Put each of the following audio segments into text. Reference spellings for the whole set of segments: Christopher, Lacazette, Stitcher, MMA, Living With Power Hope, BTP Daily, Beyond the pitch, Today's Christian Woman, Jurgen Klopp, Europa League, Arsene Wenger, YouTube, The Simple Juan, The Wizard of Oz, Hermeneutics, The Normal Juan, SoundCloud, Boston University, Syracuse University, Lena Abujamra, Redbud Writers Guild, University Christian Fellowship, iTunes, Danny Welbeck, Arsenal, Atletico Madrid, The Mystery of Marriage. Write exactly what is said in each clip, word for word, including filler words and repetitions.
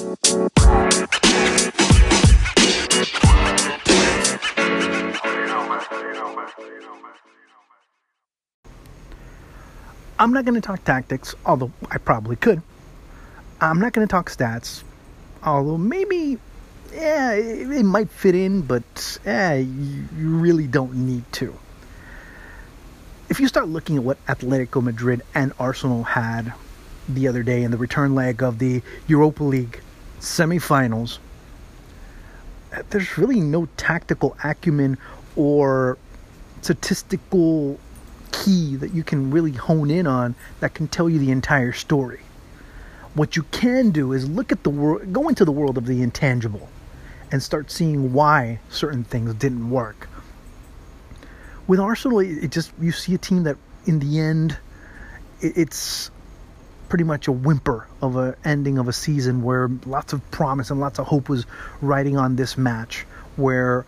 I'm not going to talk tactics, although I probably could. I'm not going to talk stats, although maybe yeah, it, it might fit in, but eh, you, you really don't need to. If you start looking at what Atletico Madrid and Arsenal had the other day in the return leg of the Europa League semifinals, there's really no tactical acumen or statistical key that you can really hone in on that can tell you the entire story. What you can do is look at the world, go into the world of the intangible and start seeing why certain things didn't work. With Arsenal, it just, you see a team that in the end, it's pretty much a whimper of an ending of a season where lots of promise and lots of hope was riding on this match, where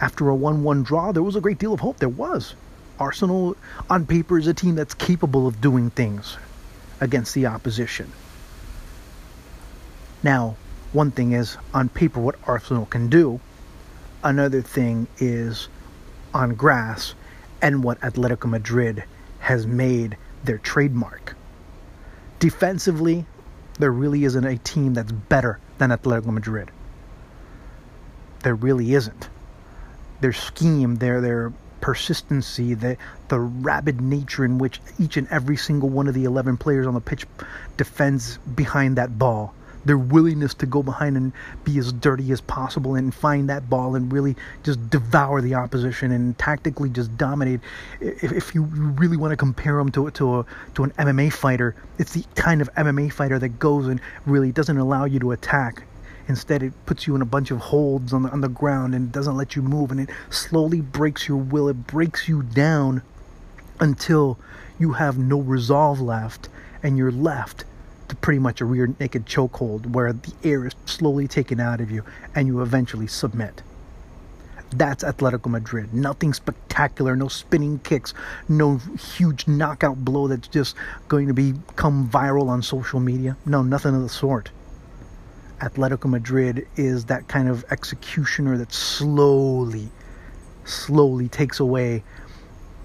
after a one one draw, there was a great deal of hope. There was. Arsenal, on paper, is a team that's capable of doing things against the opposition. Now, one thing is, on paper, what Arsenal can do. Another thing is, on grass, and what Atletico Madrid has made their trademark. Defensively, there really isn't a team that's better than Atletico Madrid. There really isn't. Their scheme, their... their persistency, the the rabid nature in which each and every single one of the eleven players on the pitch defends behind that ball, their willingness to go behind and be as dirty as possible and find that ball and really just devour the opposition and tactically just dominate. If, if you really want to compare them to to a, to an M M A fighter, it's the kind of M M A fighter that goes and really doesn't allow you to attack. Instead, it puts you in a bunch of holds on the, on the ground and doesn't let you move. And it slowly breaks your will. It breaks you down until you have no resolve left. And you're left to pretty much a rear naked chokehold where the air is slowly taken out of you and you eventually submit. That's Atletico Madrid. Nothing spectacular, no spinning kicks, no huge knockout blow that's just going to become viral on social media. No, nothing of the sort. Atletico Madrid is that kind of executioner that slowly, slowly takes away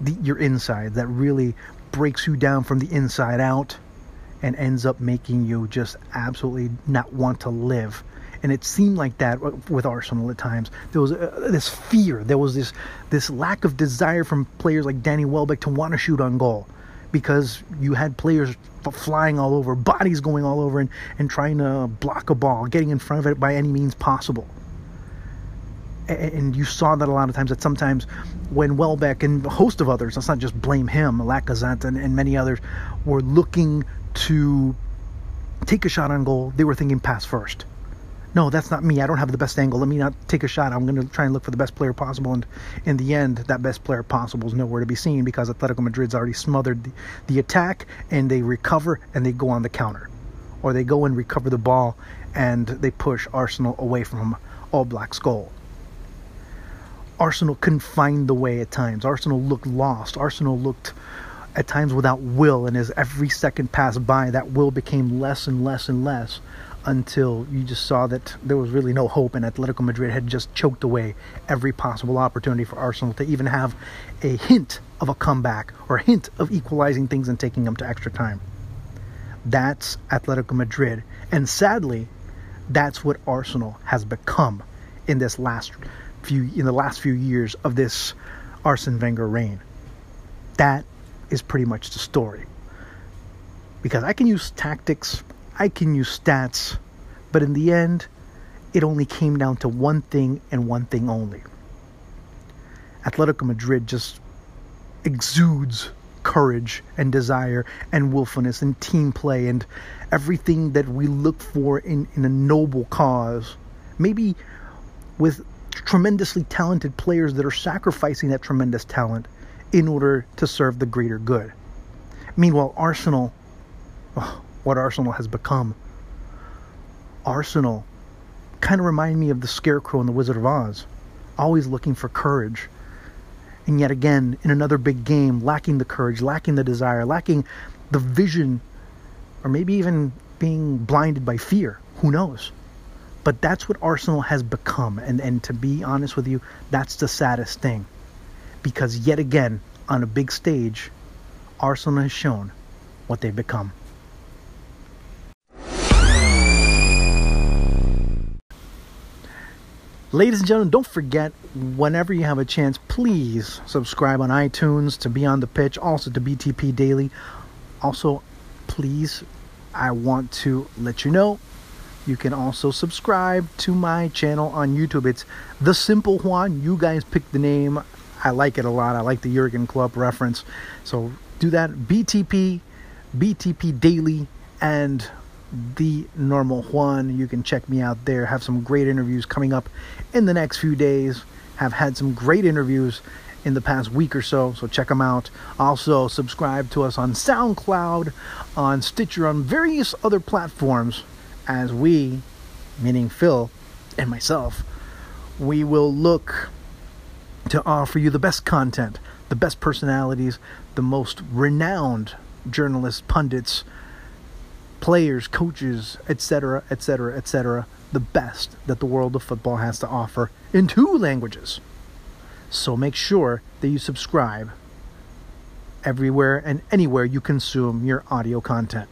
the, your inside, that really breaks you down from the inside out and ends up making you just absolutely not want to live. And it seemed like that with Arsenal at times. There was uh, this fear. There was this, this lack of desire from players like Danny Welbeck to want to shoot on goal, because you had players flying all over, bodies going all over, and, and trying to block a ball, getting in front of it by any means possible. And, and you saw that a lot of times, that sometimes when Welbeck and a host of others, let's not just blame him, Lacazette and, and many others, were looking to take a shot on goal, they were thinking pass first. No, that's not me. I don't have the best angle. Let me not take a shot. I'm going to try and look for the best player possible. And in the end, that best player possible is nowhere to be seen, because Atletico Madrid's already smothered the, the attack, and they recover and they go on the counter. Or they go and recover the ball and they push Arsenal away from All Blacks' goal. Arsenal couldn't find the way at times. Arsenal looked lost. Arsenal looked at times without will. And as every second passed by, that will became less and less and less, until you just saw that there was really no hope, and Atletico Madrid had just choked away every possible opportunity for Arsenal to even have a hint of a comeback or a hint of equalizing things and taking them to extra time. That's Atletico Madrid. And sadly, that's what Arsenal has become in this last few in the last few years of this Arsene Wenger reign. That is pretty much the story. Because I can use tactics, I can use stats, but in the end, it only came down to one thing and one thing only. Atletico Madrid just exudes courage and desire and willfulness and team play and everything that we look for in, in a noble cause. Maybe with tremendously talented players that are sacrificing that tremendous talent in order to serve the greater good. Meanwhile, Arsenal... Oh, what Arsenal has become. Arsenal kind of remind me of the Scarecrow in The Wizard of Oz, always looking for courage. And yet again, in another big game, lacking the courage, lacking the desire, lacking the vision, or maybe even being blinded by fear. Who knows? But that's what Arsenal has become. And, and to be honest with you, that's the saddest thing. Because yet again, on a big stage, Arsenal has shown what they've become. Ladies and gentlemen, don't forget, whenever you have a chance, please subscribe on iTunes to Beyond the Pitch, also to B T P Daily. Also, please, I want to let you know, you can also subscribe to my channel on YouTube. It's The Simple Juan. You guys picked the name. I like it a lot. I like the Jurgen Klopp reference. So do that. B T P, B T P Daily, and The Normal Juan. You can check me out there. Have some great interviews coming up in the next few days. Have had some great interviews in the past week or so, so check them out. Also, subscribe to us on SoundCloud, on Stitcher, on various other platforms, as we, meaning Phil and myself, we will look to offer you the best content, the best personalities, the most renowned journalists, pundits, players, coaches, et cetera, et cetera, et cetera, the best that the world of football has to offer in two languages. So make sure that you subscribe everywhere and anywhere you consume your audio content.